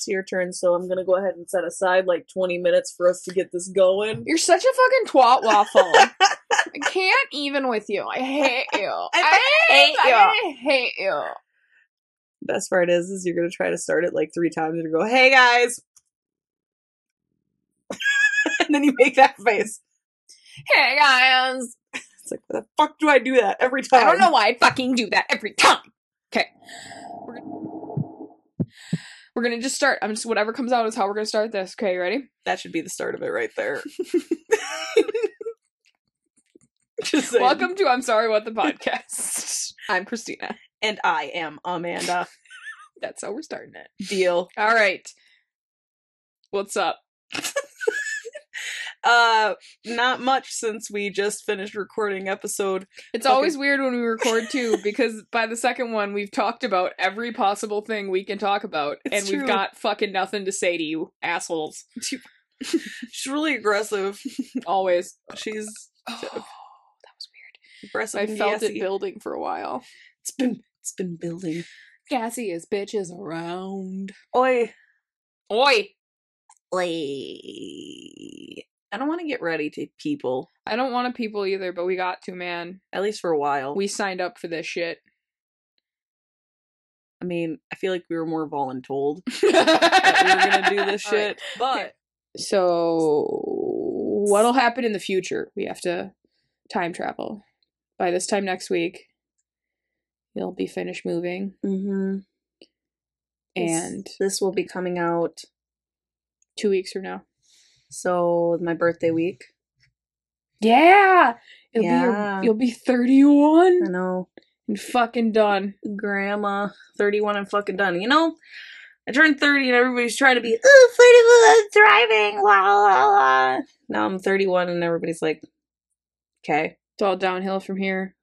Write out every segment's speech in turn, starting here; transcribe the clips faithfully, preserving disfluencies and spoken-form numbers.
it's your turn, so I'm gonna go ahead and set aside like twenty minutes for us to get this going. You're such a fucking twat waffle. I can't even with you. I hate you. I, I hate, hate you. I hate you. Best part is, is you're gonna try to start it like three times and you go, "Hey guys," and then you make that face. Hey guys. It's like, why the fuck do I do that every time? I don't know why I fucking do that every time. Okay, we're gonna, we're gonna just start. I'm just whatever comes out is how we're gonna start this. Okay, you ready? That should be the start of it right there. Just saying. Welcome to I'm Sorry What the Podcast. I'm Christina. And I am Amanda. That's how we're starting it. Deal. All right. What's up? uh, not much since we just finished recording episode. It's fucking- always weird when we record too, because by the second one, we've talked about every possible thing we can talk about, it's and true. We've got fucking nothing to say to you, assholes. She's really aggressive. Always. She's... Oh, that was weird. Aggressive. I felt gassy. It building for a while. It's been... It's been building. Gassy as bitches around. Oi. Oi. Oi. I don't want to get ready to people. I don't want to people either, but we got to, man. At least for a while. We signed up for this shit. I mean, I feel like we were more voluntold that we were going to do this shit. Right. But... So, what'll happen in the future? We have to time travel. By this time next week... You'll be finished moving. Mm-hmm. And... This, this will be coming out... Two weeks from now. So, my birthday week. Yeah! It'll yeah. Be, you'll be thirty-one! I know. And fucking done. Grandma. thirty-one and fucking done. You know, I turned thirty and everybody's trying to be, ooh, thirty-one, driving, la la la. Now I'm thirty-one and everybody's like, okay. It's all downhill from here.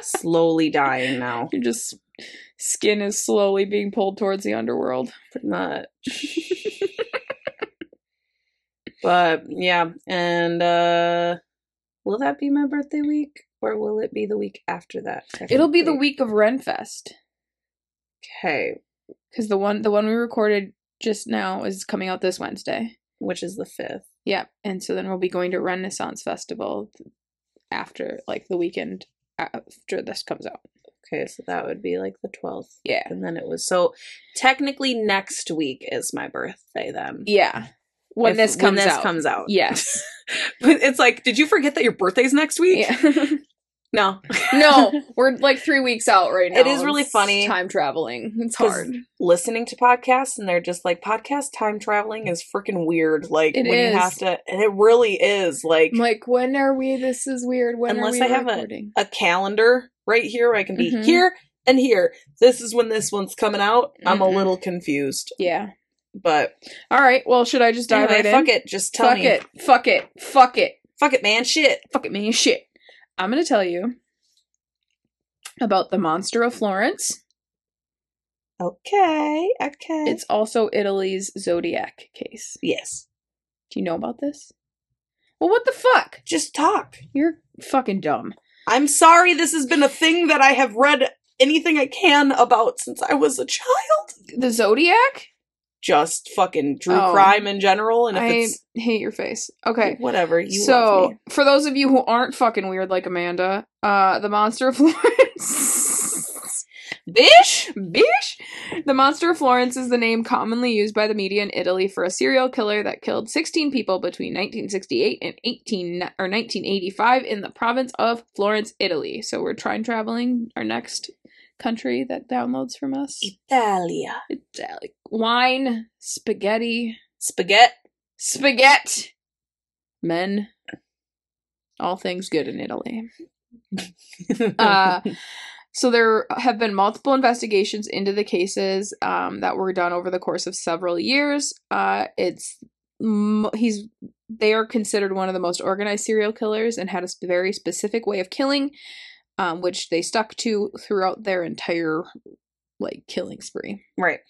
Slowly dying now. Your just skin is slowly being pulled towards the underworld. Pretty much. But yeah, and uh will that be my birthday week, or will it be the week after that? It'll be the week of Renfest. Okay, because the one the one we recorded just now is coming out this Wednesday, which is the fifth. Yeah, and so then we'll be going to Renaissance Festival after, like, the weekend after this comes out. Okay, so that would be like the twelfth. Yeah. And then it was, so technically next week is my birthday then. Yeah. When if, this comes when this out. comes out. Yes. But it's like, did you forget that your birthday's next week? Yeah. No. No. We're like three weeks out right now. It is really it's funny. Time traveling. It's hard. Listening to podcasts and they're just like, podcast time traveling is freaking weird. Like it when is. you have to, and it really is. Like, I'm like, when are we? This is weird. When unless are we I have recording? A, a calendar right here where I can be mm-hmm. here and here. This is when this one's coming out. Mm-hmm. I'm a little confused. Yeah. But all right. Well, should I just dive anyway, right fuck in? Fuck it. Just tell fuck me. Fuck it. Fuck it. Fuck it. Fuck it, man. Shit. Fuck it, man. Shit. I'm going to tell you about the Monster of Florence. Okay, okay. It's also Italy's Zodiac case. Yes. Do you know about this? Well, what the fuck? Just talk. You're fucking dumb. I'm sorry this has been a thing that I have read anything I can about since I was a child. The Zodiac? Just fucking true oh, crime in general, and if I it's... hate your face. Okay, whatever. You so love me. For those of you who aren't fucking weird like Amanda, uh, the Monster of Florence, bish, bish. The Monster of Florence is the name commonly used by the media in Italy for a serial killer that killed sixteen people between nineteen sixty-eight and eighteen or nineteen eighty-five in the province of Florence, Italy. So we're time traveling our next country that downloads from us. Italia. Italia. Wine, spaghetti. Spaghetti. Spaghetti. Men. All things good in Italy. uh, so there have been multiple investigations into the cases um, that were done over the course of several years. Uh, it's he's they are considered one of the most organized serial killers and had a very specific way of killing. Um, which they stuck to throughout their entire, like, killing spree. Right.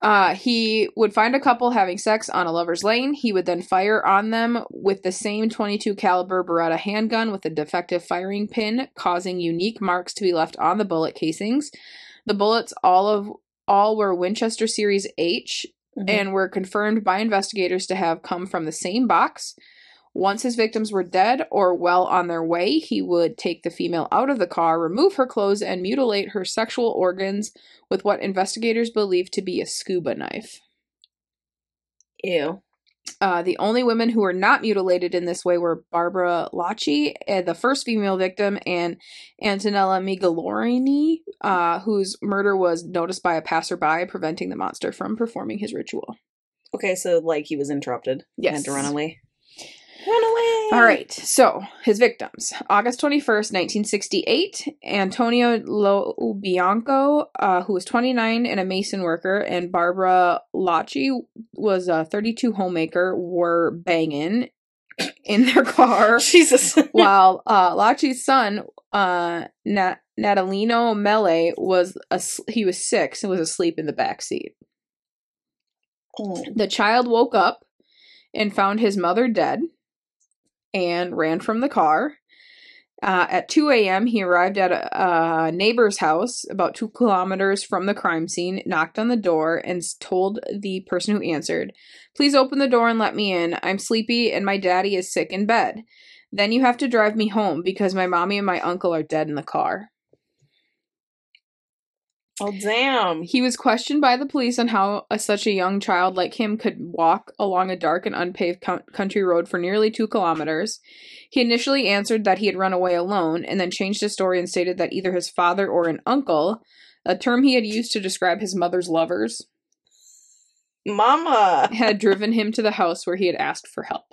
Uh, he would find a couple having sex on a lover's lane. He would then fire on them with the same twenty-two caliber Beretta handgun with a defective firing pin, causing unique marks to be left on the bullet casings. The bullets, all of all were Winchester Series H, mm-hmm. and were confirmed by investigators to have come from the same box. Once his victims were dead or well on their way, he would take the female out of the car, remove her clothes, and mutilate her sexual organs with what investigators believed to be a scuba knife. Ew. Uh, the only women who were not mutilated in this way were Barbara Locci, uh, the first female victim, and Antonella Migliorini, uh, whose murder was noticed by a passerby, preventing the monster from performing his ritual. Okay, so, like, he was interrupted. Yes. Had to run away. Run away! All right, so, his victims. August twenty-first, nineteen sixty-eight, Antonio Lo Bianco, uh, who was twenty-nine and a mason worker, and Barbara Locci was a thirty-two homemaker, were banging in their car. Jesus. While uh, Locci's son, uh, Nat- Natalino Mele, was as- he was six and was asleep in the backseat. Oh. The child woke up and found his mother dead, and ran from the car. Uh, at two a.m., he arrived at a, a neighbor's house about two kilometers from the crime scene, knocked on the door, and told the person who answered, "Please open the door and let me in. I'm sleepy, and my daddy is sick in bed. Then you have to drive me home because my mommy and my uncle are dead in the car." Oh, damn. He was questioned by the police on how a, such a young child like him could walk along a dark and unpaved co- country road for nearly two kilometers. He initially answered that he had run away alone, and then changed his story and stated that either his father or an uncle, a term he had used to describe his mother's lovers, Mama, had driven him to the house where he had asked for help.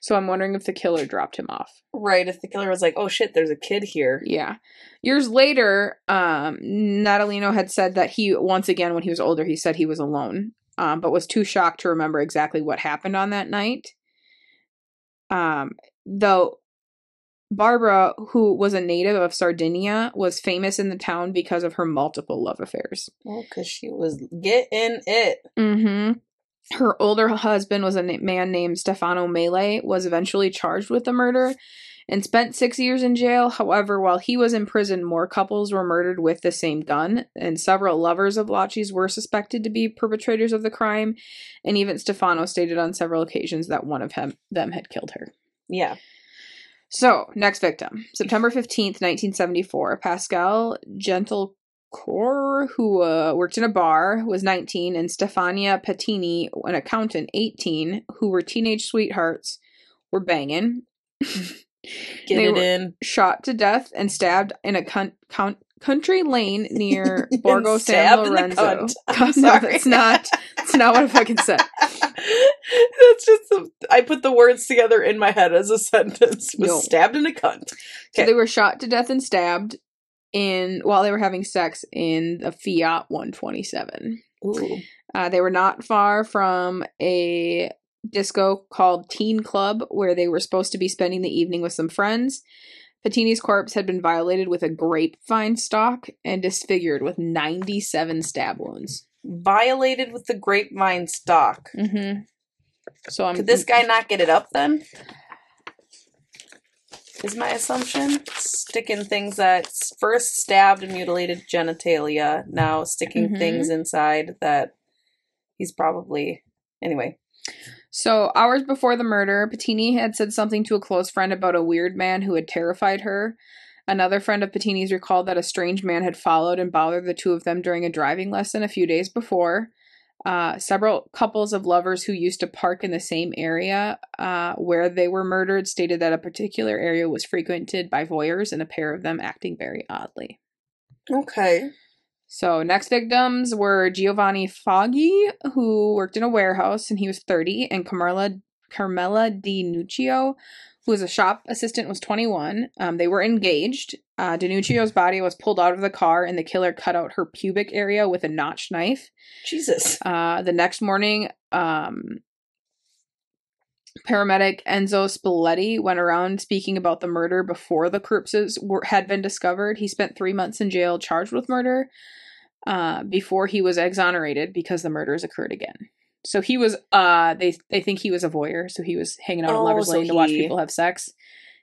So I'm wondering if the killer dropped him off. Right, if the killer was like, oh shit, there's a kid here. Yeah. Years later, um, Natalino had said that he, once again, when he was older, he said he was alone, um, but was too shocked to remember exactly what happened on that night. Um, though Barbara, who was a native of Sardinia, was famous in the town because of her multiple love affairs. Well, because she was getting it. Mm-hmm. Her older husband was a na- man named Stefano Mele, was eventually charged with the murder and spent six years in jail. However, while he was in prison, more couples were murdered with the same gun, and several lovers of Locci's were suspected to be perpetrators of the crime, and even Stefano stated on several occasions that one of him- them had killed her. Yeah. So, next victim. September fifteenth, nineteen seventy-four, Pasquale Gentilcore, who uh, worked in a bar, was nineteen, and Stefania Pettini, an accountant, eighteen, who were teenage sweethearts, were banging. Get it in. Shot to death and stabbed in a con- con- country lane near Borgo San Lorenzo. I'm sorry. No, that's not, that's not what I fucking said. That's just, a, I put the words together in my head as a sentence. Was no. Stabbed in a cunt. Okay. So they were shot to death and stabbed in while they were having sex in the Fiat one twenty-seven. Ooh. Uh, they were not far from a disco called Teen Club, where they were supposed to be spending the evening with some friends. Pettini's corpse had been violated with a grapevine stalk and disfigured with ninety-seven stab wounds. Violated with the grapevine stalk. Mm-hmm. So I'm. Could this guy not get it up then? Is my assumption. Sticking things that first stabbed and mutilated genitalia, now sticking mm-hmm. things inside that he's probably... Anyway. So, hours before the murder, Pettini had said something to a close friend about a weird man who had terrified her. Another friend of Pettini's recalled that a strange man had followed and bothered the two of them during a driving lesson a few days before. Uh, several couples of lovers who used to park in the same area uh, where they were murdered stated that a particular area was frequented by voyeurs, and a pair of them acting very oddly. Okay. So next victims were Giovanni Foggi, who worked in a warehouse, and he was thirty, and Carmela, Carmela Di Nuccio, who was a shop assistant, was twenty-one. Um, they were engaged. Uh, Di Nuccio's body was pulled out of the car, and the killer cut out her pubic area with a notched knife. Jesus. Uh, the next morning, um, paramedic Enzo Spalletti went around speaking about the murder before the corpses were, had been discovered. He spent three months in jail charged with murder uh, before he was exonerated because the murders occurred again. So he was, uh, they they think he was a voyeur, so he was hanging out in oh, Lover's so Lane to he... watch people have sex,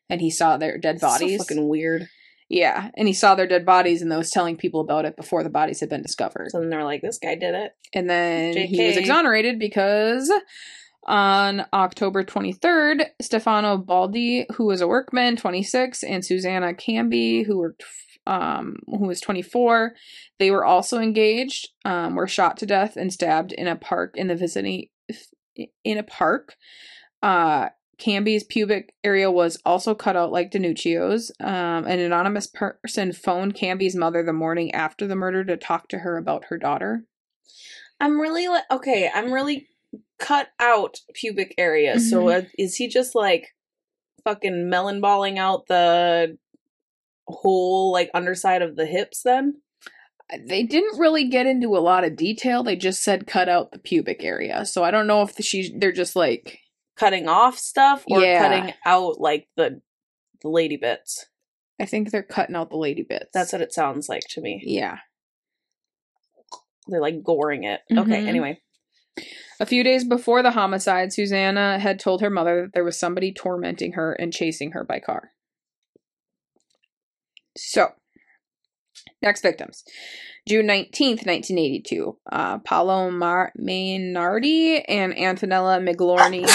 and he saw their dead bodies. That's so fucking weird. Yeah, and he saw their dead bodies and was telling people about it before the bodies had been discovered. So then they're like, this guy did it. And then J K. He was exonerated because on October twenty-third, Stefano Baldi, who was a workman, twenty-six, and Susanna Cambi, who worked um, who was twenty-four, they were also engaged, um, were shot to death and stabbed in a park in the vicinity in a park. Uh Camby's pubic area was also cut out like DiNuccio's. Um, an anonymous person phoned Camby's mother the morning after the murder to talk to her about her daughter. I'm really, like, okay, I'm really cut out pubic area. Mm-hmm. So uh, is he just, like, fucking melon balling out the whole, like, underside of the hips then? They didn't really get into a lot of detail. They just said cut out the pubic area. So I don't know if the, she, they're just, like... cutting off stuff or yeah. cutting out, like, the, the lady bits. I think they're cutting out the lady bits. That's what it sounds like to me. Yeah. They're, like, goring it. Mm-hmm. Okay, anyway. A few days before the homicide, Susanna had told her mother that there was somebody tormenting her and chasing her by car. So, next victims. June nineteenth, nineteen eighty-two. Uh, Paolo Mar- Mainardi and Antonella Migliorini.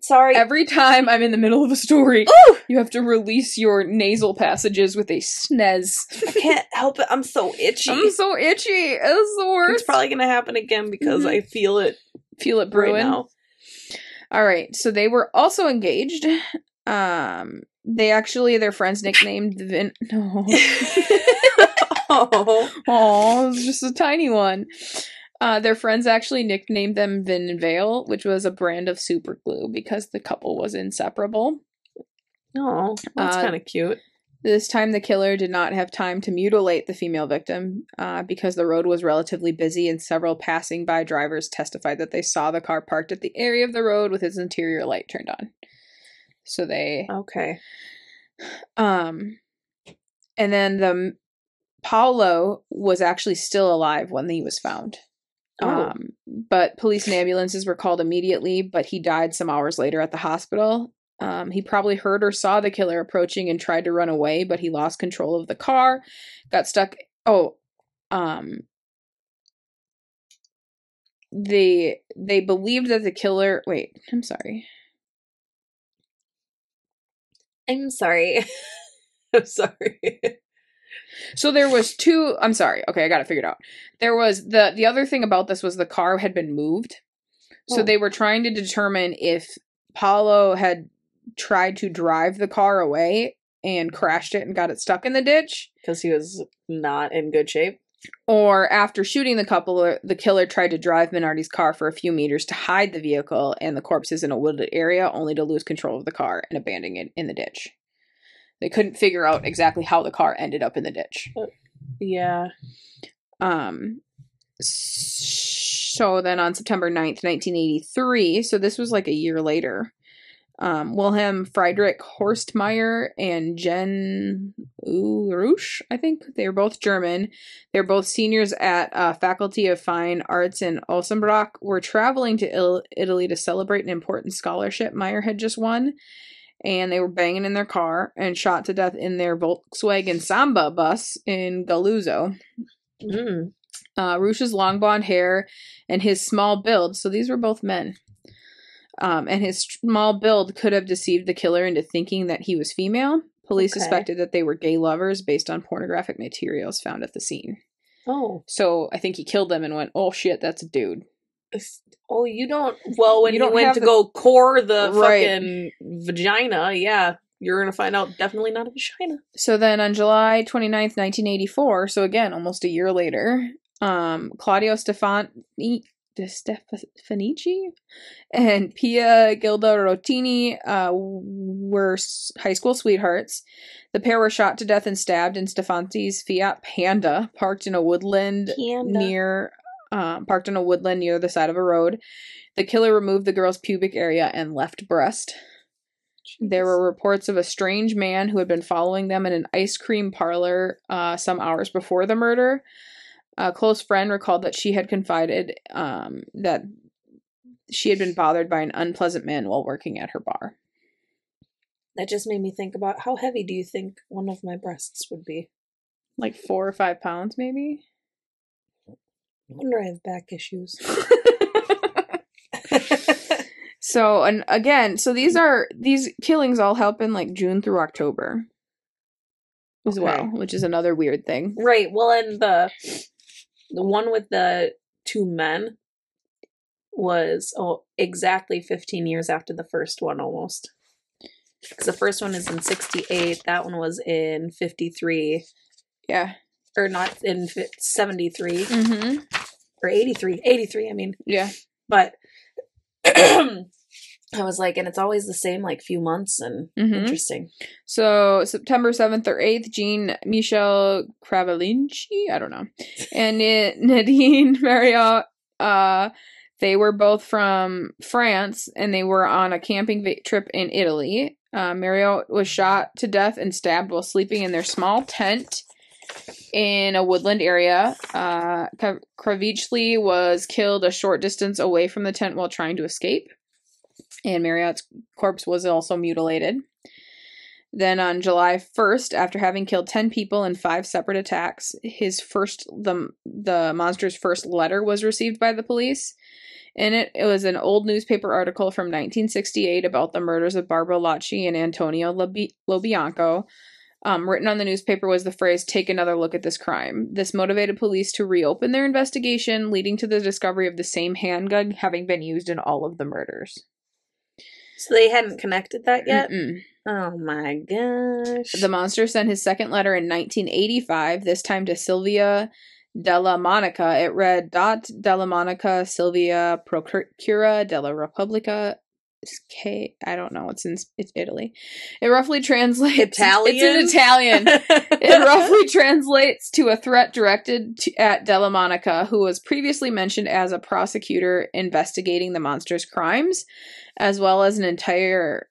Sorry. Every time I'm in the middle of a story, Ooh! You have to release your nasal passages with a snez. I can't help it. I'm so itchy. I'm so itchy. It's the worst. It's probably going to happen again because mm-hmm. I feel it. Feel it brewing. Right now. All right. So they were also engaged. Um, they actually, their friends nicknamed the Vin- No. Oh, oh, it was just a tiny one. Uh, their friends actually nicknamed them Vin Vale, which was a brand of super glue because the couple was inseparable. Oh, that's uh, kind of cute. This time the killer did not have time to mutilate the female victim uh, because the road was relatively busy and several passing by drivers testified that they saw the car parked at the area of the road with its interior light turned on. So they... Okay. Um, and then the... Paolo was actually still alive when he was found. Oh. Um, but police and ambulances were called immediately, but he died some hours later at the hospital. Um, he probably heard or saw the killer approaching and tried to run away, but he lost control of the car, got stuck. Oh, um, they, they believed that the killer, wait, I'm sorry. I'm sorry. I'm sorry. So there was two, I'm sorry. Okay, I got it figured out. There was, the, the other thing about this was the car had been moved. So oh. they were trying to determine if Paolo had tried to drive the car away and crashed it and got it stuck in the ditch. Because he was not in good shape. Or after shooting the couple, the killer tried to drive Minardi's car for a few meters to hide the vehicle and the corpses in a wooded area only to lose control of the car and abandon it in the ditch. They couldn't figure out exactly how the car ended up in the ditch. Yeah. Um. So then on September ninth, nineteen eighty-three, so this was like a year later, um, Wilhelm Friedrich Horstmeier and Jen Urush, I think, they were both German. They're both seniors at uh, Faculty of Fine Arts in Osenbach, were traveling to Il- Italy to celebrate an important scholarship Meyer had just won. And they were banging in their car and shot to death in their Volkswagen Samba bus in Galuzzo. Mm. Uh, Rush's long blonde hair and his small build, so these were both men, um, and his small build could have deceived the killer into thinking that he was female. Police okay. suspected that they were gay lovers based on pornographic materials found at the scene. Oh. So I think he killed them and went, oh shit, that's a dude. Oh, you don't. Well, when you, you don't went to the, go core the right. fucking vagina, yeah, you're gonna find out definitely not a vagina. So then, on July twenty-ninth, nineteen eighty-four, so again, almost a year later, um, Claudio Stefani, Stefanici, and Pia Gilda Rotini uh, were high school sweethearts. The pair were shot to death and stabbed in Stefani's Fiat Panda, parked in a woodland Panda. near. Um, parked in a woodland near the side of a road. The killer removed the girl's pubic area and left breast. Jeez. There were reports of a strange man who had been following them in an ice cream parlor uh, some hours before the murder. A close friend recalled that she had confided um, that she had been bothered by an unpleasant man while working at her bar. That just made me think about how heavy do you think one of my breasts would be? Like four or five pounds, maybe? I wonder I have back issues. So, and again, so these are, these killings all happen like June through October as okay. well, which is another weird thing. Right. Well, and the, the one with the two men was oh, exactly fifteen years after the first one almost. Because the first one is in sixty-eight, that one was in fifty-three. Yeah. Or not in seventy-three. Mm-hmm. Or eighty-three. eighty-three, I mean. Yeah. But I was like, and it's always the same, like, few months and mm-hmm. interesting. So, September seventh or eighth, Jean Michel Cravelinci, I don't know, and it, Nadine Mario, uh, they were both from France, and they were on a camping va- trip in Italy. Uh, Mario was shot to death and stabbed while sleeping in their small tent in a woodland area. Uh, Cravicli was killed a short distance away from the tent while trying to escape. And Mariott's corpse was also mutilated. Then on July first, after having killed ten people in five separate attacks, his first, the, the monster's first letter was received by the police. In it, it was an old newspaper article from nineteen sixty-eight about the murders of Barbara Locci and Antonio Lo Bianco. Um, written on the newspaper was the phrase, "Take another look at this crime." This motivated police to reopen their investigation, leading to the discovery of the same handgun having been used in all of the murders. So they hadn't connected that yet? Mm-mm. Oh my gosh. The monster sent his second letter in nineteen eighty-five, this time to Silvia della Monica. It read, "Dot della Monica, Silvia Procura della Repubblica." K, I don't know. It's in it's Italy. It roughly translates. Italian? It's in Italian. It roughly translates to a threat directed to, at Della Monica, who was previously mentioned as a prosecutor investigating the monster's crimes, as well as an entire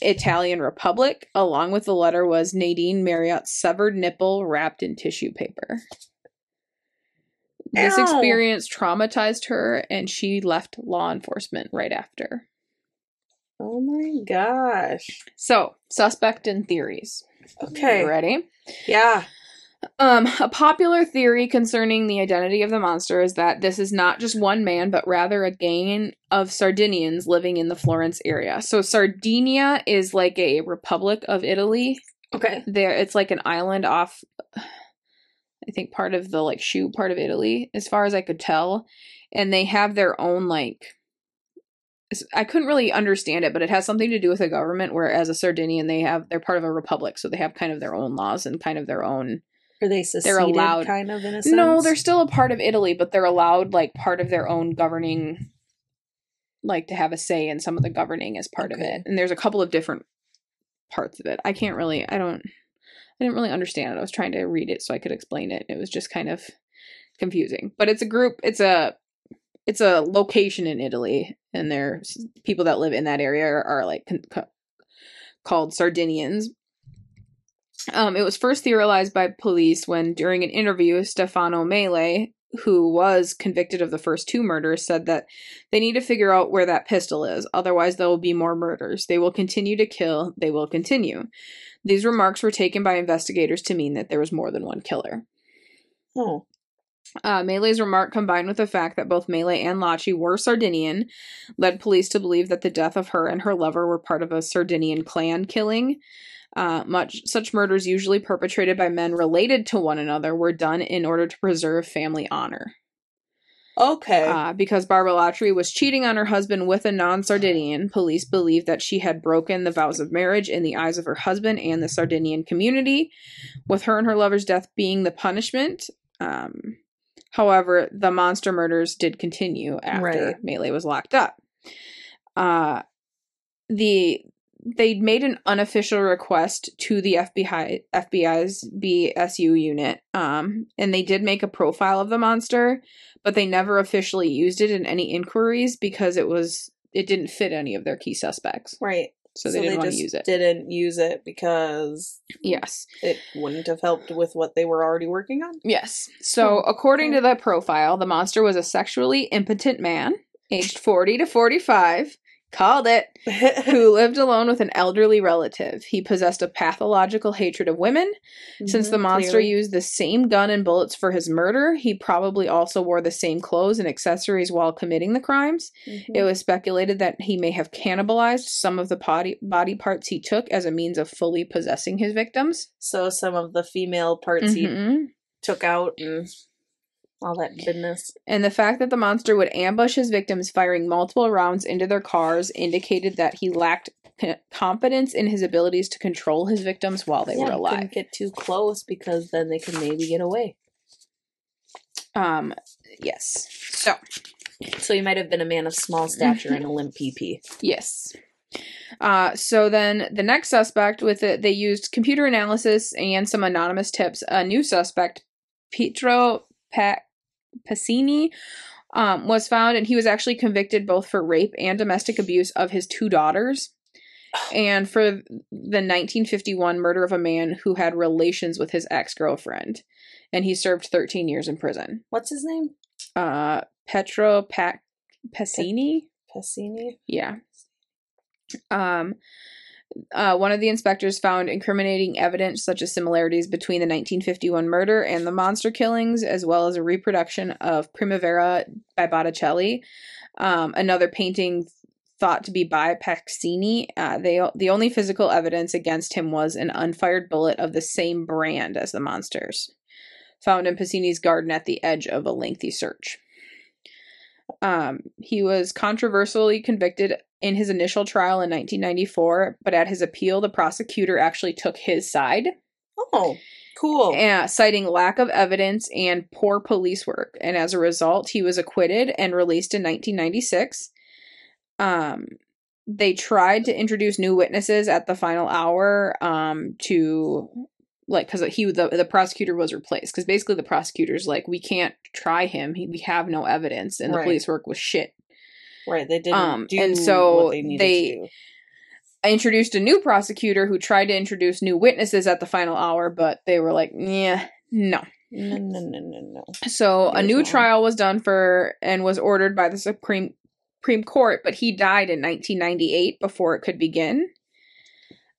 Italian republic. Along with the letter was Nadine Mariott's severed nipple wrapped in tissue paper. Ow. This experience traumatized her, and she left law enforcement right after. Oh my gosh. So, suspect and theories. Okay. You ready? Yeah. Um, a popular theory concerning the identity of the monster is that this is not just one man, but rather a gang of Sardinians living in the Florence area. So, Sardinia is like a republic of Italy. Okay. There, it's like an island off, I think, part of the, like, shoe part of Italy, as far as I could tell. And they have their own, like... I couldn't really understand it, but it has something to do with a government where, as a Sardinian, they have, they're part of a republic, so they have kind of their own laws and kind of their own... Are they seceded, allowed, kind of, in a sense? No, they're still a part of Italy, but they're allowed, like, part of their own governing, like, to have a say in some of the governing as part okay. of it. And there's a couple of different parts of it. I can't really, I don't, I didn't really understand it. I was trying to read it so I could explain it. It was just kind of confusing. But it's a group, it's a... It's a location in Italy, and there people that live in that area are, are like con- co- called Sardinians. Um, it was first theorized by police when, during an interview, Stefano Mele, who was convicted of the first two murders, said that they need to figure out where that pistol is. Otherwise, there will be more murders. They will continue to kill. They will continue. These remarks were taken by investigators to mean that there was more than one killer. Oh. Uh, Mele's remark, combined with the fact that both Mele and Locci were Sardinian, led police to believe that the death of her and her lover were part of a Sardinian clan killing. Uh, much such murders, usually perpetrated by men related to one another, were done in order to preserve family honor. Okay. Uh, because Barbara Locci was cheating on her husband with a non-Sardinian, police believed that she had broken the vows of marriage in the eyes of her husband and the Sardinian community, with her and her lover's death being the punishment. Um... However, the monster murders did continue after right. Mele was locked up. Uh, the they made an unofficial request to the F B I, F B I's B S U unit, um, and they did make a profile of the monster, but they never officially used it in any inquiries because it was it didn't fit any of their key suspects. Right. So they so didn't they want just to use it. Didn't use it because yes, it wouldn't have helped with what they were already working on. Yes. So oh. according to the profile, the monster was a sexually impotent man, aged forty to forty-five, Called it. Who lived alone with an elderly relative. He possessed a pathological hatred of women. Mm-hmm, Since the monster clearly. used the same gun and bullets for his murder, he probably also wore the same clothes and accessories while committing the crimes. Mm-hmm. It was speculated that he may have cannibalized some of the body, body parts he took as a means of fully possessing his victims. So some of the female parts mm-hmm. he took out and... all that goodness. And the fact that the monster would ambush his victims, firing multiple rounds into their cars, indicated that he lacked c- confidence in his abilities to control his victims while they yeah, were alive. Yeah, couldn't get too close because then they could maybe get away. Um, yes. So. So he might have been a man of small stature and a limp pee-pee. Yes. Uh, so then the next suspect, with it, they used computer analysis and some anonymous tips. A new suspect, Pietro Pac- Pacciani um, was found, and he was actually convicted both for rape and domestic abuse of his two daughters and for the nineteen fifty-one murder of a man who had relations with his ex-girlfriend, and he served thirteen years in prison. What's his name? Uh, Pietro Pac- Pacciani? Pacciani? Yeah. Um... Uh, one of the inspectors found incriminating evidence such as similarities between the nineteen fifty-one murder and the monster killings, as well as a reproduction of Primavera by Botticelli, um, another painting thought to be by Pacciani. Uh, they, the only physical evidence against him was an unfired bullet of the same brand as the monsters, found in Pacciani's garden at the edge of a lengthy search. Um, he was controversially convicted in his initial trial in nineteen ninety-four, but at his appeal, the prosecutor actually took his side. Oh, cool. Uh, citing lack of evidence and poor police work. And as a result, he was acquitted and released in nineteen ninety-six. Um, they tried to introduce new witnesses at the final hour um, to... Like, because he the, the prosecutor was replaced. Because basically the prosecutor's like, we can't try him. He, we have no evidence. And right. the police work was shit. Right, they didn't um, do and so what they needed they to do. Introduced a new prosecutor who tried to introduce new witnesses at the final hour, but they were like, yeah, no. No, no, no, no, no. So There's a new no. trial was done for and was ordered by the Supreme, Supreme Court, but he died in nineteen ninety-eight before it could begin.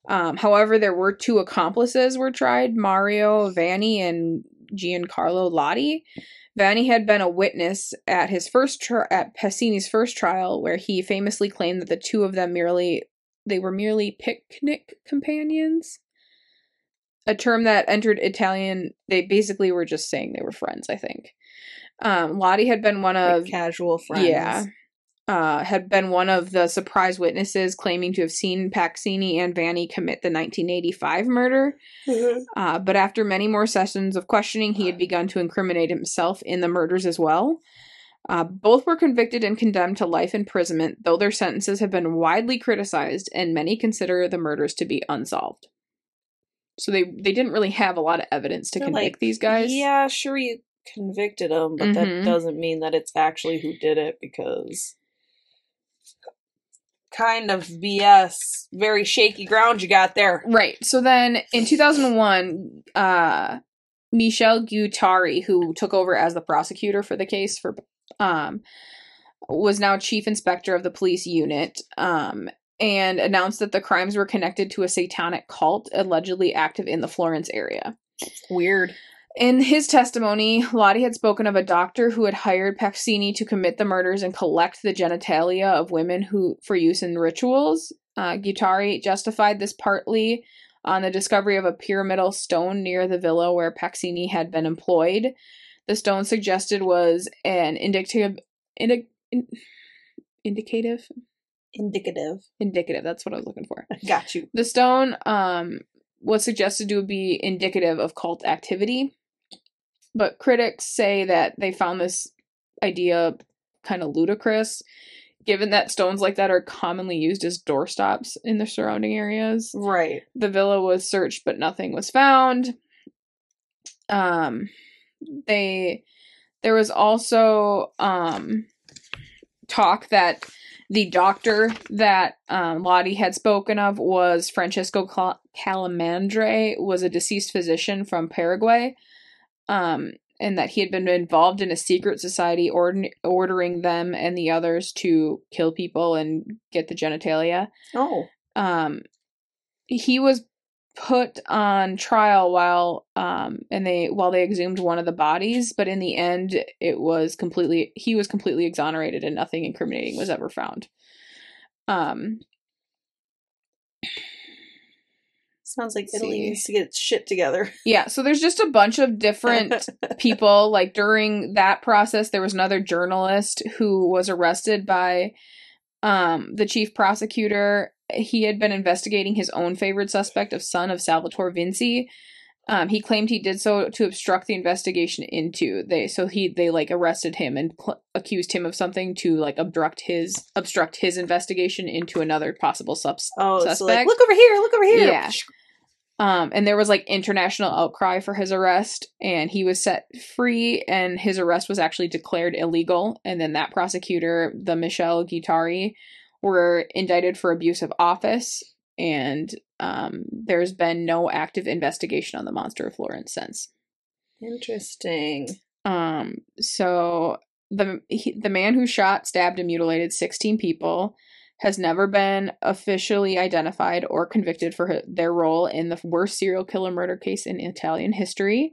Um, however, there were two accomplices were tried, Mario Vanni and Giancarlo Lotti. Vanni had been a witness at his first tri- at Pacciani's first trial, where he famously claimed that the two of them merely they were merely picnic companions, a term that entered Italian. They basically were just saying they were friends, I think. Um, Lotti had been one of like casual friends. Yeah. Uh, had been one of the surprise witnesses claiming to have seen Pacciani and Vanni commit the nineteen eighty-five murder. Mm-hmm. Uh, but after many more sessions of questioning, he had begun to incriminate himself in the murders as well. Uh, both were convicted and condemned to life imprisonment, though their sentences have been widely criticized, and many consider the murders to be unsolved. So they, they didn't really have a lot of evidence to They're convict like, these guys. Yeah, sure, you convicted them, but mm-hmm. that doesn't mean that it's actually who did it, because... kind of B S, very shaky ground you got there. Right. So then in two thousand one, uh, Michel Giuttari, who took over as the prosecutor for the case, for um, was now chief inspector of the police unit, um, and announced that the crimes were connected to a satanic cult allegedly active in the Florence area. Weird. In his testimony, Lotti had spoken of a doctor who had hired Pacciani to commit the murders and collect the genitalia of women who for use in rituals. Uh, Giuttari justified this partly on the discovery of a pyramidal stone near the villa where Pacciani had been employed. The stone suggested was an indicative... Indi- in- indicative? Indicative. Indicative, that's what I was looking for. Got you. The stone um, was suggested to be indicative of cult activity. But critics say that they found this idea kind of ludicrous, given that stones like that are commonly used as doorstops in the surrounding areas. Right. The villa was searched, but nothing was found. Um, they, there was also um, talk that the doctor that um, Lotti had spoken of was Francesco Cal- Calamandre, was a deceased physician from Paraguay. Um, and that he had been involved in a secret society ordin- ordering them and the others to kill people and get the genitalia. Oh. Um, he was put on trial while um and they while they exhumed one of the bodies, but in the end it was completely he was completely exonerated and nothing incriminating was ever found. Um sounds like Italy needs to get its shit together. Yeah, so there's just a bunch of different people. Like during that process there was another journalist who was arrested by um the chief prosecutor. He had been investigating his own favored suspect, a son of Salvatore Vinci. Um, he claimed he did so to obstruct the investigation into they. So he they like arrested him and cl- accused him of something to like obstruct his obstruct his investigation into another possible subs- oh, suspect. Oh, so like, look over here! Look over here! Yeah. Um, and there was like international outcry for his arrest, and he was set free. And his arrest was actually declared illegal. And then that prosecutor, the Michel Giuttari, were indicted for abuse of office, and um, there's been no active investigation on the Monster of Florence since. Interesting. Um, so the he, the man who shot, stabbed, and mutilated sixteen people has never been officially identified or convicted for their role in the worst serial killer murder case in Italian history.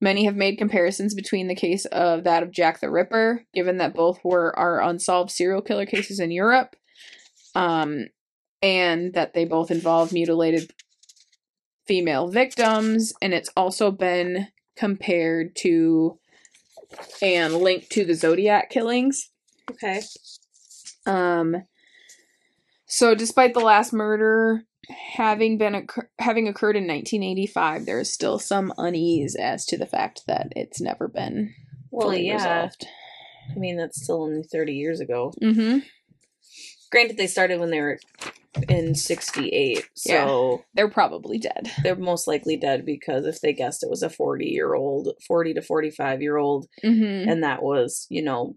Many have made comparisons between the case of that of Jack the Ripper, given that both were are unsolved serial killer cases in Europe. Um, and that they both involve mutilated female victims, and it's also been compared to and linked to the Zodiac killings. Okay. Um, so despite the last murder having been occur- having occurred in nineteen eighty-five, there is still some unease as to the fact that it's never been well, fully yeah. resolved. I mean, that's still only thirty years ago. Mm-hmm. Granted, they started when they were in sixty-eight, so... Yeah, they're probably dead. They're most likely dead because if they guessed it was a forty-year-old, forty to forty-five-year-old, mm-hmm. and that was, you know,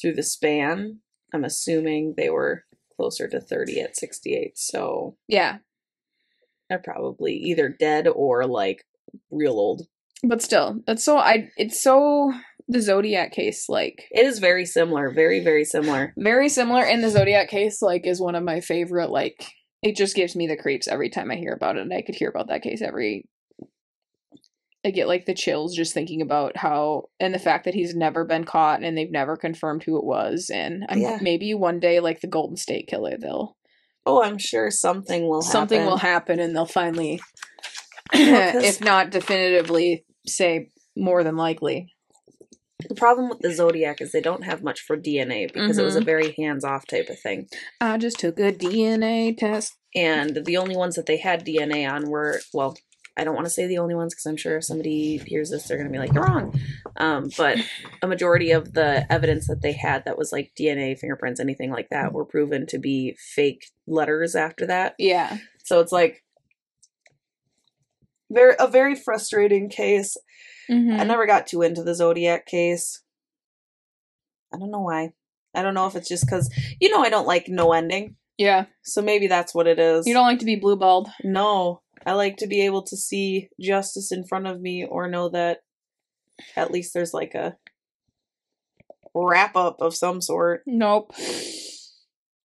through the span, I'm assuming they were closer to thirty at sixty-eight, so... Yeah. They're probably either dead or, like, real old. But still, that's so... I. It's so... The Zodiac case, like... It is very similar. Very, very similar. Very similar. And the Zodiac case, like, is one of my favorite, like... It just gives me the creeps every time I hear about it. And I could hear about that case every... I get, like, the chills just thinking about how... And the fact that he's never been caught and they've never confirmed who it was. And I'm, yeah. maybe one day, like, the Golden State Killer, they'll... Oh, I'm sure something will happen. Something will happen and they'll finally, well, if not definitively, say more than likely... The problem with the Zodiac is they don't have much for D N A because mm-hmm. it was a very hands-off type of thing. I just took a D N A test. And the only ones that they had D N A on were, well, I don't want to say the only ones because I'm sure if somebody hears this, they're going to be like, you're wrong. Um, but a majority of the evidence that they had that was like D N A, fingerprints, anything like that were proven to be fake letters after that. Yeah. So it's like very, a very frustrating case. Mm-hmm. I never got too into the Zodiac case. I don't know why. I don't know if it's just because, you know, I don't like no ending. Yeah. So maybe that's what it is. You don't like to be blue-balled. No. I like to be able to see justice in front of me or know that at least there's like a wrap-up of some sort. Nope.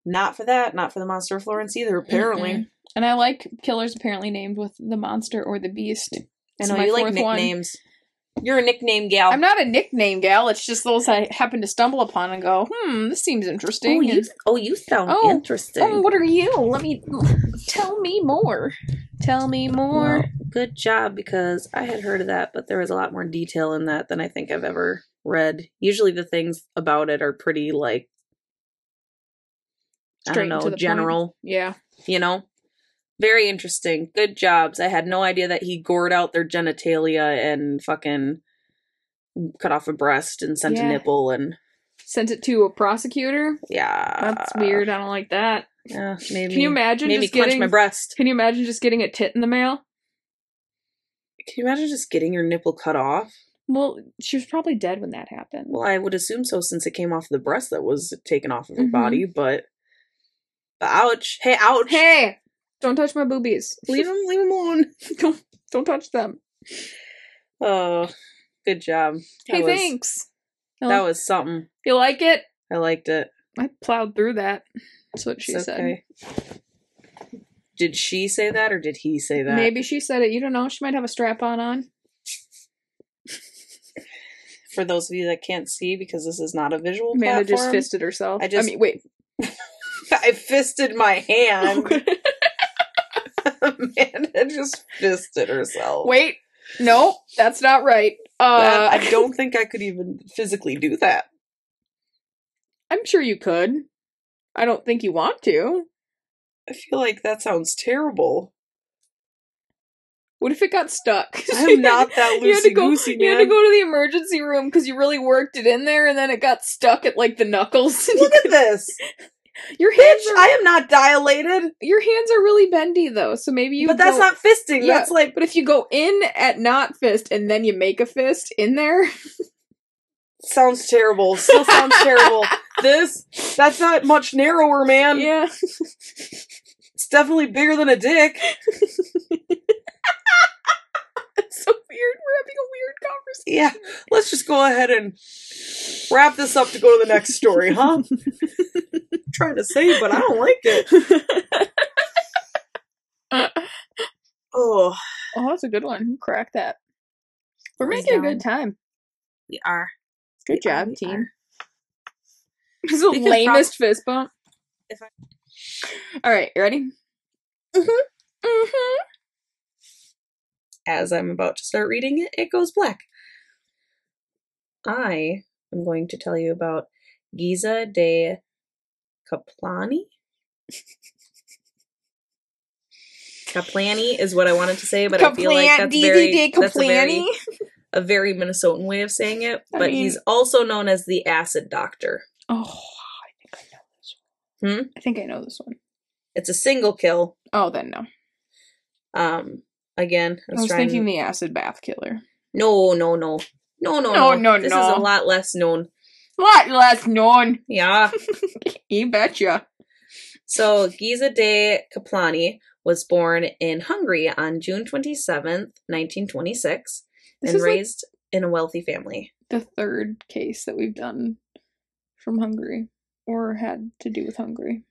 Not for that. Not for the Monster of Florence either, apparently. Mm-mm. And I like killers apparently named with the monster or the beast. I know, you like nicknames. One. You're a nickname gal. I'm not a nickname gal. It's just those I happen to stumble upon and go, hmm, this seems interesting. Oh, you, and, oh, you sound oh, interesting. Oh, what are you? Let me... Tell me more. Tell me more. Well, good job, because I had heard of that, but there was a lot more detail in that than I think I've ever read. Usually the things about it are pretty, like, Straight I don't know, general. Point. Yeah. You know? Very interesting. Good jobs. I had no idea that he gored out their genitalia and fucking cut off a breast and sent yeah. a nipple and... Sent it to a prosecutor? Yeah. That's weird. I don't like that. Yeah, maybe. Can you imagine maybe just getting... my breast. Can you imagine just getting a tit in the mail? Can you imagine just getting your nipple cut off? Well, she was probably dead when that happened. Well, I would assume so since it came off the breast that was taken off of her mm-hmm. body, but... but... Ouch. Hey, ouch. Hey! Don't touch my boobies. Leave them. Leave them alone. Don't, don't touch them. Oh, Good job. That hey, was, thanks. That I'll, was something. You like it? I liked it. I plowed through that. That's what she it's said. Okay. Did she say that or did he say that? Maybe she said it. You don't know. She might have a strap-on on. For those of you that can't see, because this is not a visual Amanda platform. Amanda just fisted herself. I just... I mean, wait. I fisted my hand. Amanda just fisted herself. Wait. No, that's not right. Uh, that, I don't think I could even physically do that. I'm sure you could. I don't think you want to. I feel like that sounds terrible. What if it got stuck? I'm not that loosey-goosey, man. You had to go to the emergency room because you really worked it in there, and then it got stuck at, like, the knuckles. Look at this! Your hands Bitch, are... I am not dilated! Your hands are really bendy, though, so maybe you But go... that's not fisting, yeah, that's like... But if you go in at not fist, and then you make a fist in there... Sounds terrible. Still sounds terrible. This, that's not much narrower, man. Yeah. It's definitely bigger than a dick. It's so weird. We're having a weird conversation. Yeah. Let's just go ahead and wrap this up to go to the next story, huh? I'm trying to say, but I don't like it. uh, oh. Oh, that's a good one. Crack that. We're Always making down. a good time. We are. Good they job, team. This is the lamest probably, fist bump. If I... All right, you ready? Mm-hmm. Mm-hmm. As I'm about to start reading it, it goes black. I am going to tell you about Géza de Kaplany. Kaplany is what I wanted to say, but Kaplan- I feel like that's very... That's a very A very Minnesotan way of saying it, but I mean, he's also known as the Acid Doctor. Oh, I think I know this one. Hmm? I think I know this one. It's a single kill. Oh, then no. Um, again, I was, I was trying... thinking the Acid Bath Killer. No, no, no. No, no, no. No, no, This no. is a lot less known. A lot less known. Yeah. You betcha. So, Géza de Kaplany was born in Hungary on June twenty-seventh, nineteen twenty-six. This and raised like in a wealthy family. The third case that we've done from Hungary, or had to do with Hungary.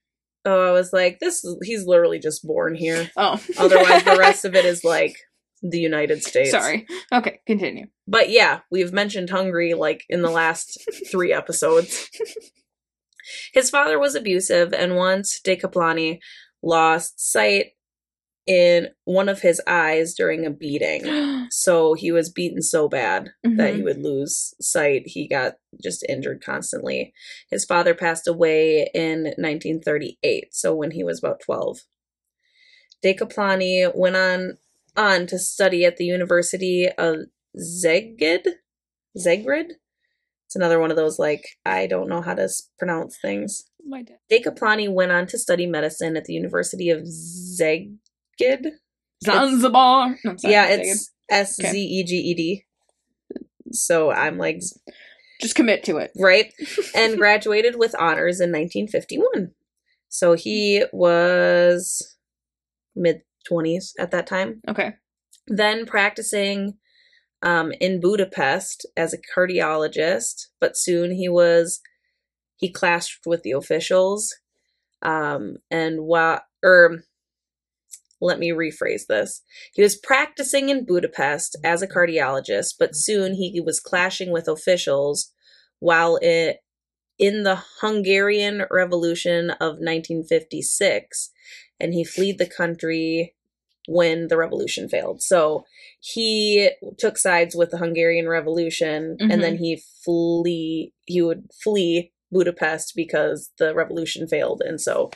Oh, I was like, this is, he's literally just born here. Oh. Otherwise, the rest of it is like the United States. Sorry. Okay, continue. But yeah, we've mentioned Hungary like in the last three episodes. His father was abusive, and once de Kaplany lost sight in one of his eyes during a beating. So he was beaten so bad mm-hmm. that he would lose sight. He got just injured constantly. His father passed away in nineteen thirty-eight, so when he was about twelve. De Kaplany went on on to study at the University of Szeged. Szeged? It's another one of those, like, I don't know how to pronounce things. My dad. De Kaplany went on to study medicine at the University of Szeged. Zanzibar. No, sorry, yeah, it's S Z E G E D. So I'm like... Just commit to it. Right? And graduated with honors in nineteen fifty-one. So he was mid-twenties at that time. Okay. Then practicing um, in Budapest as a cardiologist, but soon he was... He clashed with the officials. Um, and while... Er, Let me rephrase this. He was practicing in Budapest as a cardiologist, but soon he was clashing with officials while it, in the Hungarian Revolution of nineteen fifty-six, and he fled the country when the revolution failed. So he took sides with the Hungarian Revolution, mm-hmm. and then he flee. He would flee Budapest because the revolution failed, and so...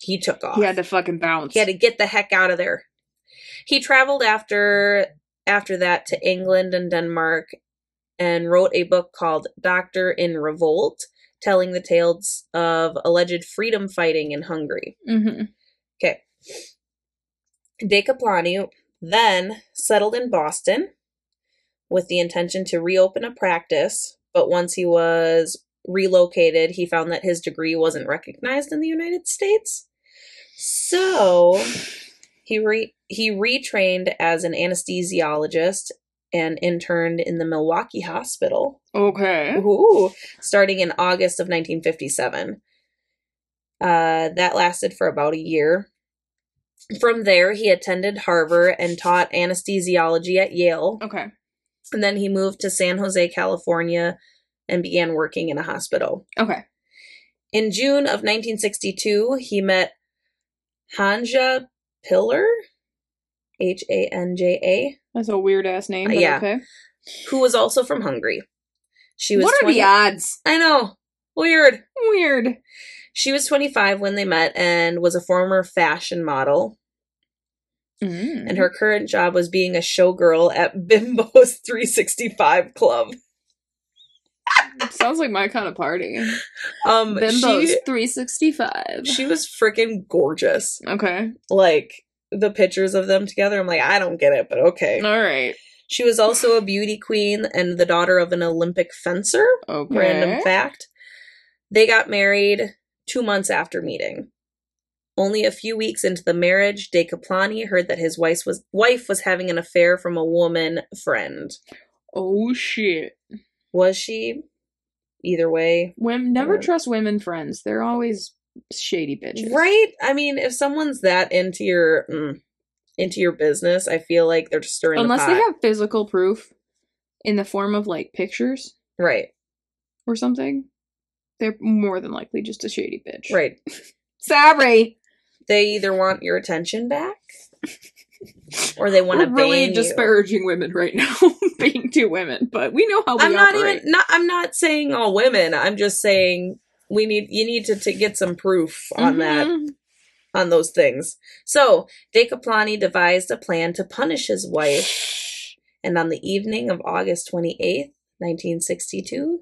He took off. He had to fucking bounce. He had to get the heck out of there. He traveled after after that to England and Denmark and wrote a book called Doctor in Revolt, telling the tales of alleged freedom fighting in Hungary. Mm-hmm. Okay. De Kaplany then settled in Boston with the intention to reopen a practice, but once he was relocated, he found that his degree wasn't recognized in the United States. So, he re- he retrained as an anesthesiologist and interned in the Milwaukee hospital. Okay. Ooh, starting in August of nineteen fifty-seven. Uh, that lasted for about a year. From there, he attended Harvard and taught anesthesiology at Yale. Okay. And then he moved to San Jose, California, and began working in a hospital. Okay. In June of nineteen sixty-two, he met Hanja Piller, H A N J A. That's a weird-ass name, but uh, yeah. Okay. Who was also from Hungary. She was. What are twenty- the odds? I know. Weird. Weird. She was twenty-five when they met and was a former fashion model. Mm. And her current job was being a showgirl at Bimbo's three sixty-five Club. Sounds like my kind of party. Um, Bimbo's she, three sixty-five. She was freaking gorgeous. Okay. Like, the pictures of them together, I'm like, I don't get it, but okay. All right. She was also a beauty queen and the daughter of an Olympic fencer. Okay. Random fact. They got married two months after meeting. Only a few weeks into the marriage, de Kaplany heard that his wife was, wife was having an affair from a woman friend. Oh, shit. Was she? Either way. Women, never trust women friends. They're always shady bitches. Right? I mean, if someone's that into your mm, into your business, I feel like they're just stirring the pot. Unless they have physical proof in the form of, like, pictures. Right. Or something. They're more than likely just a shady bitch. Right. Sorry. They either want your attention back, or they want to ban you. We're really disparaging women right now, being two women, but we know how we I'm operate. Not even, not, I'm not saying all women. I'm just saying we need you need to, to get some proof on mm-hmm. that, on those things. So, de Kaplany devised a plan to punish his wife, and on the evening of August twenty-eighth, nineteen sixty-two,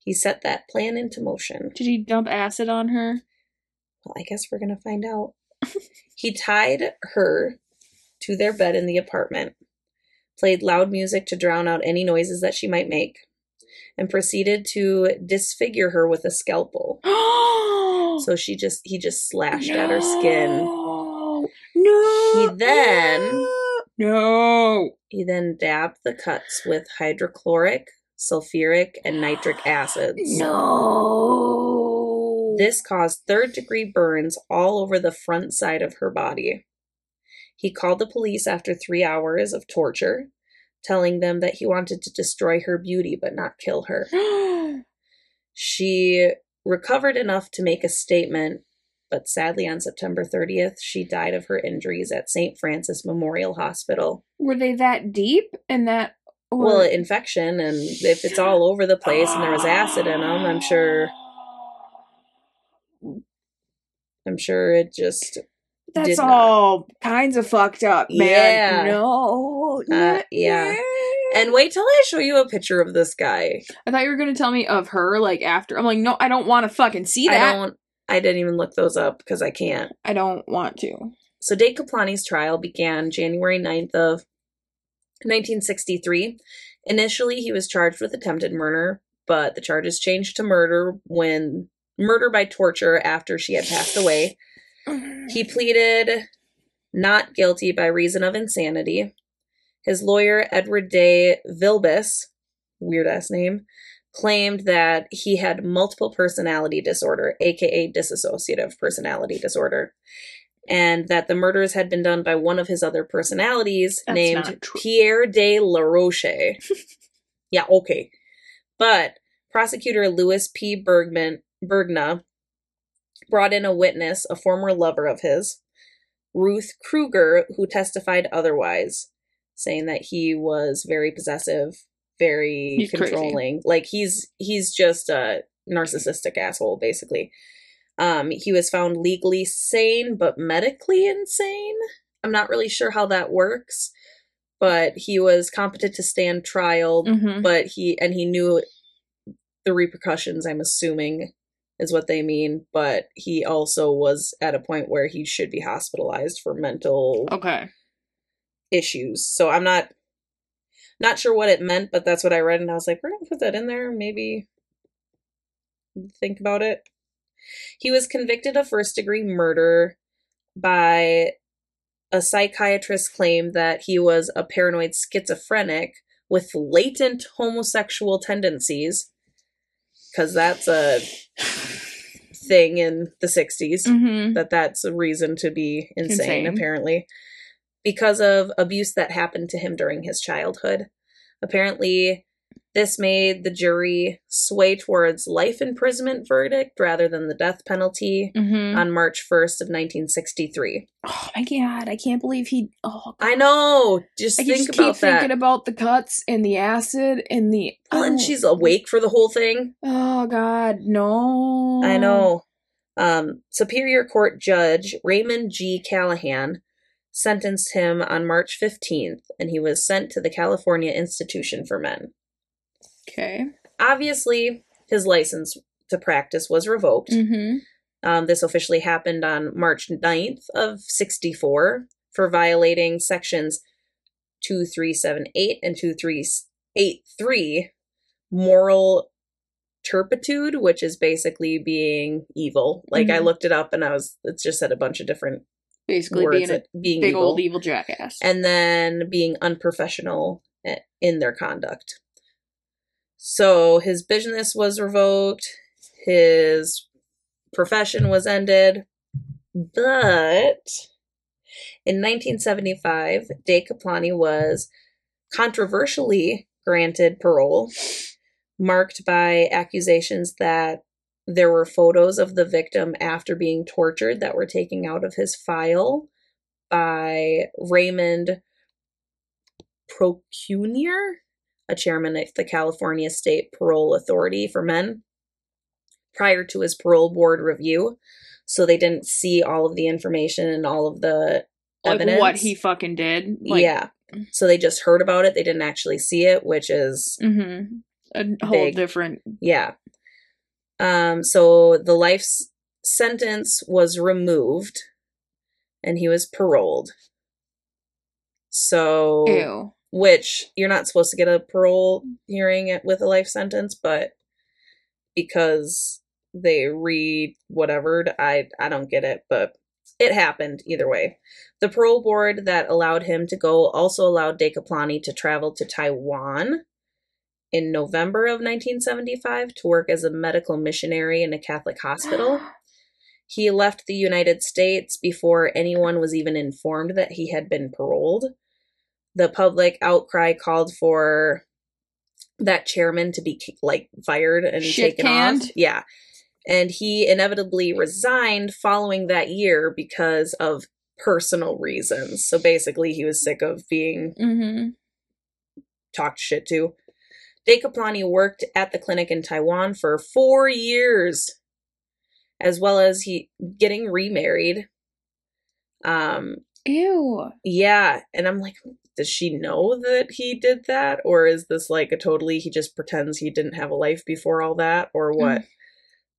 he set that plan into motion. Did he dump acid on her? Well, I guess we're going to find out. He tied her to their bed in the apartment, played loud music to drown out any noises that she might make, and proceeded to disfigure her with a scalpel. So she just he just slashed no. at her skin. No. He then No. He then dabbed the cuts with hydrochloric, sulfuric, and nitric acids. No. This caused third-degree burns all over the front side of her body. He called the police after three hours of torture, telling them that he wanted to destroy her beauty but not kill her. She recovered enough to make a statement, but sadly on September thirtieth, she died of her injuries at Saint Francis Memorial Hospital. Were they that deep and that... Or... Well, infection, and if it's all over the place and there was acid in them, I'm sure... I'm sure it just That's did not. all kinds of fucked up, man. Yeah. No. Uh, yeah. And wait till I show you a picture of this guy. I thought you were going to tell me of her, like, after. I'm like, no, I don't want to fucking see that. I don't. I didn't even look those up because I can't. I don't want to. So de Kaplany's trial began January ninth of nineteen sixty-three. Initially, he was charged with attempted murder, but the charges changed to murder when... Murder by torture after she had passed away. He pleaded not guilty by reason of insanity. His lawyer, Edward Day Vilbis, weird-ass name, claimed that he had multiple personality disorder, a k a dissociative personality disorder, and that the murders had been done by one of his other personalities That's named Pierre de La Roche. Yeah, okay. But prosecutor Louis P. Bergman Bergna brought in a witness, a former lover of his, Ruth Kruger, who testified otherwise, saying that he was very possessive, very he's controlling. Crazy. Like, he's he's just a narcissistic asshole, basically. Um, he was found legally sane, but medically insane. I'm not really sure how that works, but he was competent to stand trial, mm-hmm. but he and he knew the repercussions, I'm assuming, is what they mean, but he also was at a point where he should be hospitalized for mental okay. issues. So I'm not not sure what it meant, but that's what I read, and I was like, we're going to put that in there, maybe think about it. He was convicted of first-degree murder by a psychiatrist's claim that he was a paranoid schizophrenic with latent homosexual tendencies, because that's a thing in the sixties, mm-hmm. that that's a reason to be insane, insane, apparently, because of abuse that happened to him during his childhood. Apparently, this made the jury sway towards life imprisonment verdict rather than the death penalty mm-hmm. on March first of nineteen sixty-three. Oh my God, I can't believe he... Oh, God. I know! Just I think just about keep that. Thinking about the cuts and the acid and the... Oh. And she's awake for the whole thing. Oh God, no. I know. Um, Superior Court Judge Raymond G. Callahan sentenced him on March fifteenth, and he was sent to the California Institution for Men. Okay. Obviously, his license to practice was revoked. Mm-hmm. Um, this officially happened on March ninth of sixty-four for violating sections two three seven eight and two three eight three, moral turpitude, which is basically being evil. Like, mm-hmm. I looked it up and I was, it just said a bunch of different basically words. Being, a being big evil. Old evil jackass. And then being unprofessional in their conduct. So his business was revoked, his profession was ended, but in nineteen seventy-five, de Kaplany was controversially granted parole, marked by accusations that there were photos of the victim after being tortured that were taken out of his file by Raymond Procunier, a chairman at the California State Parole Authority for Men, prior to his parole board review. So they didn't see all of the information and all of the evidence. Like what he fucking did. Like- yeah. So they just heard about it. They didn't actually see it, which is mm-hmm. a whole big, different. Yeah. Um, so the life s- sentence was removed and he was paroled. So. Ew. Which, you're not supposed to get a parole hearing with a life sentence, but because they read whatever, I, I don't get it, but it happened either way. The parole board that allowed him to go also allowed de Kaplany to travel to Taiwan in November of nineteen seventy-five to work as a medical missionary in a Catholic hospital. He left the United States before anyone was even informed that he had been paroled. The public outcry called for that chairman to be, like, fired and Shit taken canned. Off. Yeah. And he inevitably resigned following that year because of personal reasons. So basically, he was sick of being mm-hmm. talked shit to. De Kaplany worked at the clinic in Taiwan for four years, as well as he getting remarried. Um. Ew. Yeah. And I'm like... Does she know that he did that? Or is this like a totally, he just pretends he didn't have a life before all that or what? Mm.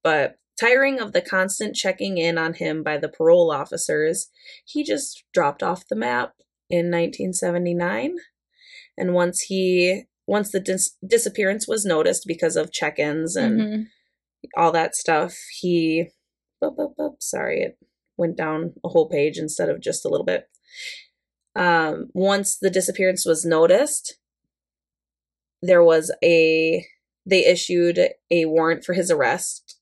But tiring of the constant checking in on him by the parole officers, he just dropped off the map in nineteen seventy-nine. And once he, once the dis- disappearance was noticed because of check-ins and mm-hmm. all that stuff, he, boop, boop, boop, sorry, it went down a whole page instead of just a little bit. Um, once the disappearance was noticed, there was a, they issued a warrant for his arrest.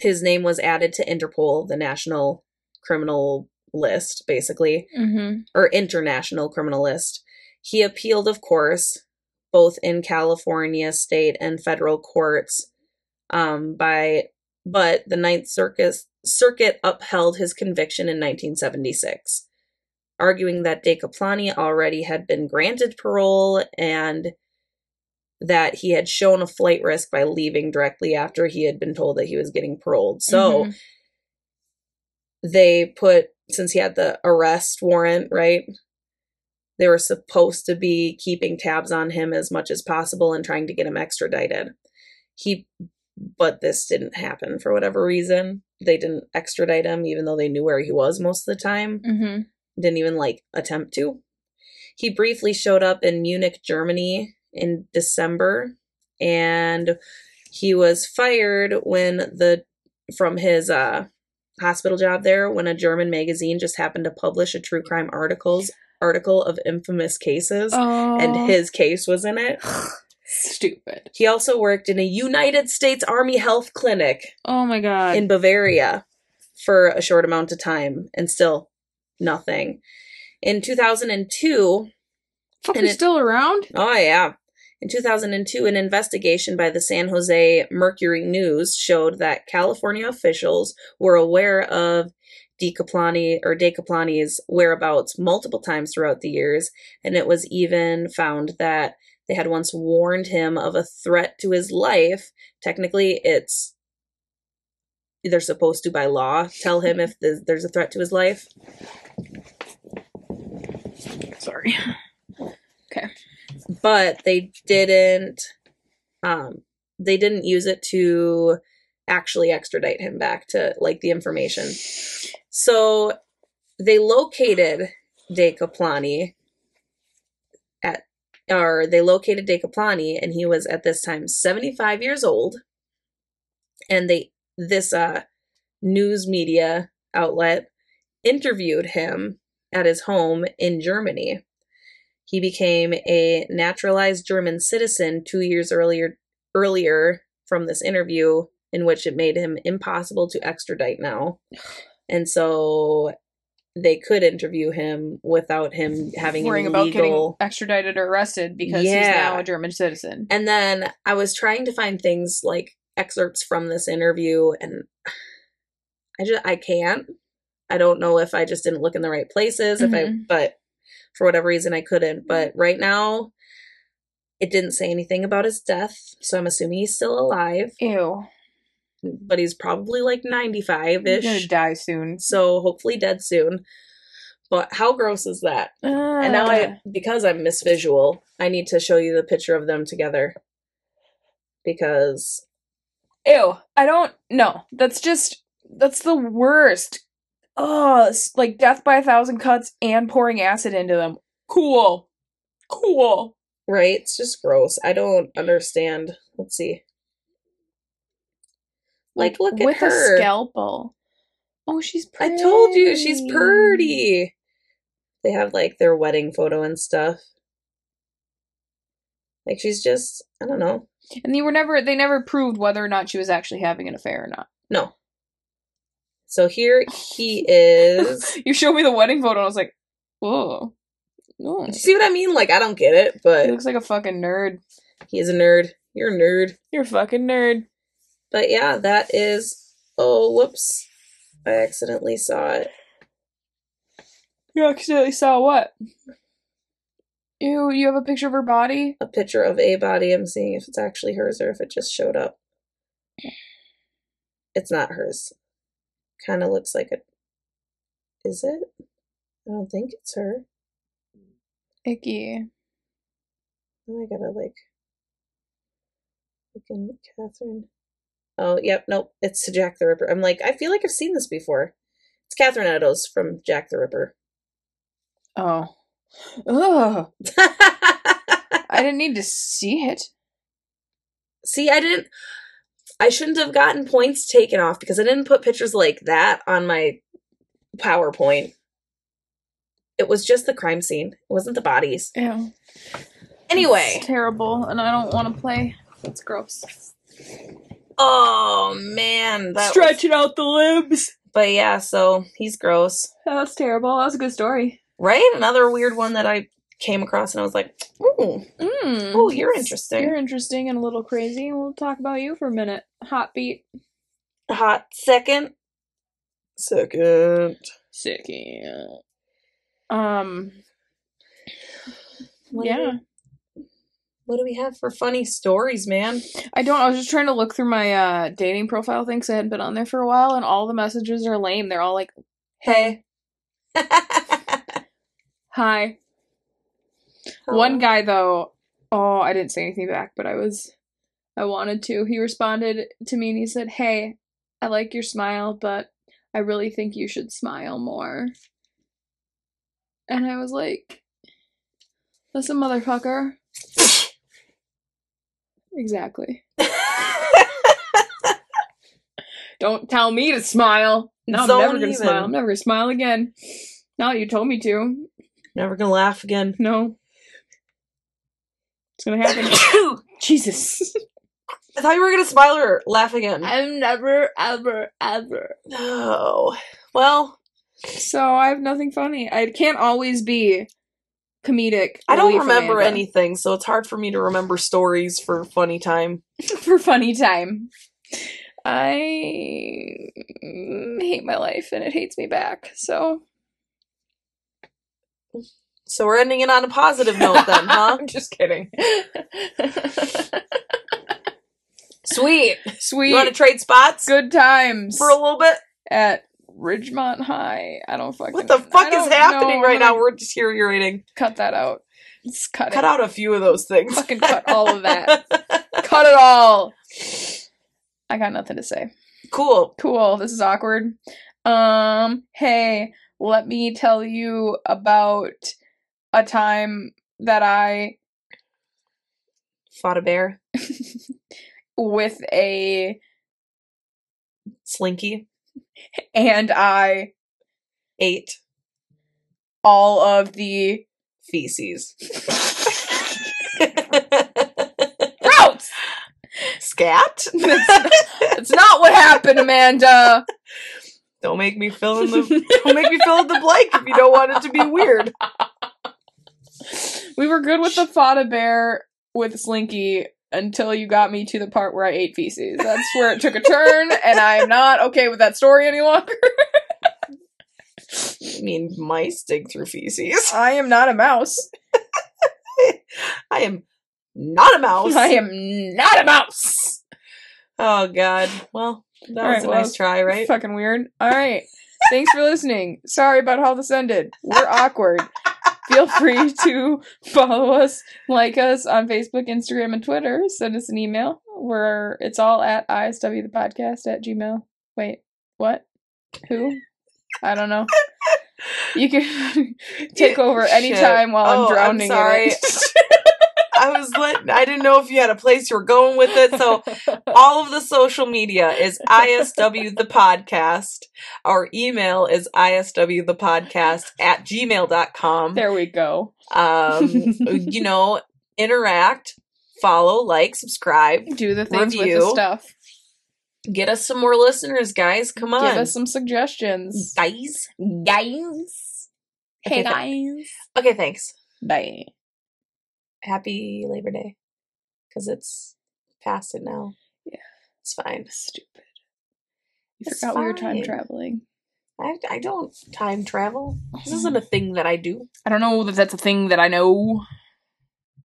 His name was added to Interpol, the national criminal list, basically, mm-hmm. or international criminal list. He appealed, of course, both in California state and federal courts, um, by, but the Ninth Circuit, Circuit upheld his conviction in nineteen seventy-six. Arguing that de Kaplany already had been granted parole and that he had shown a flight risk by leaving directly after he had been told that he was getting paroled. So mm-hmm. they put, since he had the arrest warrant, right, they were supposed to be keeping tabs on him as much as possible and trying to get him extradited. He, but this didn't happen for whatever reason. They didn't extradite him, even though they knew where he was most of the time. Mm-hmm. Didn't even, like, attempt to. He briefly showed up in Munich, Germany in December, and he was fired when the from his uh, hospital job there when a German magazine just happened to publish a true crime articles article of infamous cases, oh. and his case was in it. Stupid. He also worked in a United States Army health clinic. Oh my God. In Bavaria for a short amount of time, and still nothing. In two thousand two... Fuck, he's still around? Oh, yeah. In two thousand two, an investigation by the San Jose Mercury News showed that California officials were aware of De Kaplany, or De Kaplany's whereabouts multiple times throughout the years, and it was even found that they had once warned him of a threat to his life. Technically, it's they're supposed to, by law, tell him if the, there's a threat to his life. Sorry. Okay. But they didn't, um, they didn't use it to actually extradite him back to, like, the information. So they located De Kaplany at, or they located De Kaplany, and he was at this time seventy-five years old. And they, this uh, news media outlet interviewed him at his home in Germany. He became a naturalized German citizen two years earlier earlier from this interview, in which it made him impossible to extradite now. And so they could interview him without him having worrying about getting extradited or arrested, because yeah. he's now a German citizen. And then I was trying to find things like excerpts from this interview, and I just I can't. I don't know if I just didn't look in the right places, mm-hmm. if I but for whatever reason, I couldn't. But right now, it didn't say anything about his death, so I'm assuming he's still alive. Ew. But he's probably like ninety-five-ish. He's gonna die soon. So hopefully dead soon. But how gross is that? Uh, and now I, because I'm Miss Visual, I need to show you the picture of them together. Because. Ew. I don't. No. That's just. That's the worst. Oh, like death by a thousand cuts and pouring acid into them. Cool. Cool. Right? It's just gross. I don't understand. Let's see. Like, look at her. With a scalpel. Oh, she's pretty. I told you, she's pretty. They have, like, their wedding photo and stuff. Like, she's just, I don't know. And they were never, they never proved whether or not she was actually having an affair or not. No. So here he is. You showed me the wedding photo, and I was like, whoa. Oh. See what I mean? Like, I don't get it, but... He looks like a fucking nerd. He is a nerd. You're a nerd. You're a fucking nerd. But yeah, that is... Oh, whoops. I accidentally saw it. You accidentally saw what? Ew, you have a picture of her body? A picture of a body. I'm seeing if it's actually hers or if it just showed up. It's not hers. Kind of looks like it. Is it? I don't think it's her. Icky. Oh, I gotta like. Looking at Catherine. Oh, yep. Nope. It's Jack the Ripper. I'm like, I feel like I've seen this before. It's Catherine Eddowes from Jack the Ripper. Oh. Ugh. I didn't need to see it. See, I didn't. I shouldn't have gotten points taken off because I didn't put pictures like that on my PowerPoint. It was just the crime scene. It wasn't the bodies. Yeah. Anyway. It's terrible, and I don't want to play. That's gross. Oh, man. That Stretching was... out the limbs. But yeah, so he's gross. Oh, that's terrible. That was a good story. Right? Another weird one that I came across, and I was like, ooh, mm, ooh, you're interesting. You're interesting and a little crazy. We'll talk about you for a minute. Hot beat. Hot second. Second. Second. Um. What yeah. Do we, what do we have for funny stories, man? I don't. I was just trying to look through my uh, dating profile thing because I hadn't been on there for a while, and all the messages are lame. They're all like, hey. Hi. Oh. One guy, though, oh, I didn't say anything back, but I was, I wanted to. He responded to me and he said, hey, I like your smile, but I really think you should smile more. And I was like, listen, motherfucker. Exactly. Don't tell me to smile. No, I'm Don't never going to smile. I'm never going to smile again. Now that you told me to. Never gonna laugh again. No. It's gonna happen. Jesus. I thought you were gonna smile or laugh again. I'm never, ever, ever. No. Well. So I have nothing funny. I can't always be comedic. I don't remember Amanda. anything, so it's hard for me to remember stories for funny time. For funny time. I hate my life and it hates me back, so. So we're ending it on a positive note then, huh? I'm just kidding. Sweet. Sweet. You want to trade spots? Good times. For a little bit? At Ridgemont High. I don't fucking know. What the fuck is happening right now? We're deteriorating. Cut that out. Just cut it. Cut out a few of those things. Fucking cut all of that. Cut it all. I got nothing to say. Cool. Cool. This is awkward. Um, hey, let me tell you about a time that I fought a bear with a slinky, and I ate all of the feces. Gross! Scat? That's not, that's not what happened, Amanda. Don't make me fill in the don't make me fill in the blank if you don't want it to be weird. We were good with the fada bear with Slinky until you got me to the part where I ate feces. That's where it took a turn, and I am not okay with that story any longer. I mean, mice dig through feces. I am not a mouse. I am not a mouse. I am not a mouse. Oh God. Well. That All was right, a well, nice try, right? Fucking weird. All right. Thanks for listening. Sorry about how this ended. We're awkward. Feel free to follow us, like us on Facebook, Instagram, and Twitter. Send us an email. We're it's all at I S W the podcast at gmail. Wait, what? Who? I don't know. You can take over anytime Shit. while I'm oh, drowning I'm sorry. in it. I was letting, I didn't know if you had a place you were going with it. So all of the social media is I S W the podcast. Our email is I S W the podcast at gmail dot com. There we go. Um, you know, interact, follow, like, subscribe, do the things review. with the stuff. Get us some more listeners, guys. Come on. Give us some suggestions. Guys. Guys. Hey, okay, guys. Th- okay, thanks. Bye. Happy Labor Day, because it's past it now. Yeah, it's fine. Stupid. You it's forgot fine. we were time traveling. I, I don't time travel. This isn't a thing that I do. I don't know that that's a thing that I know.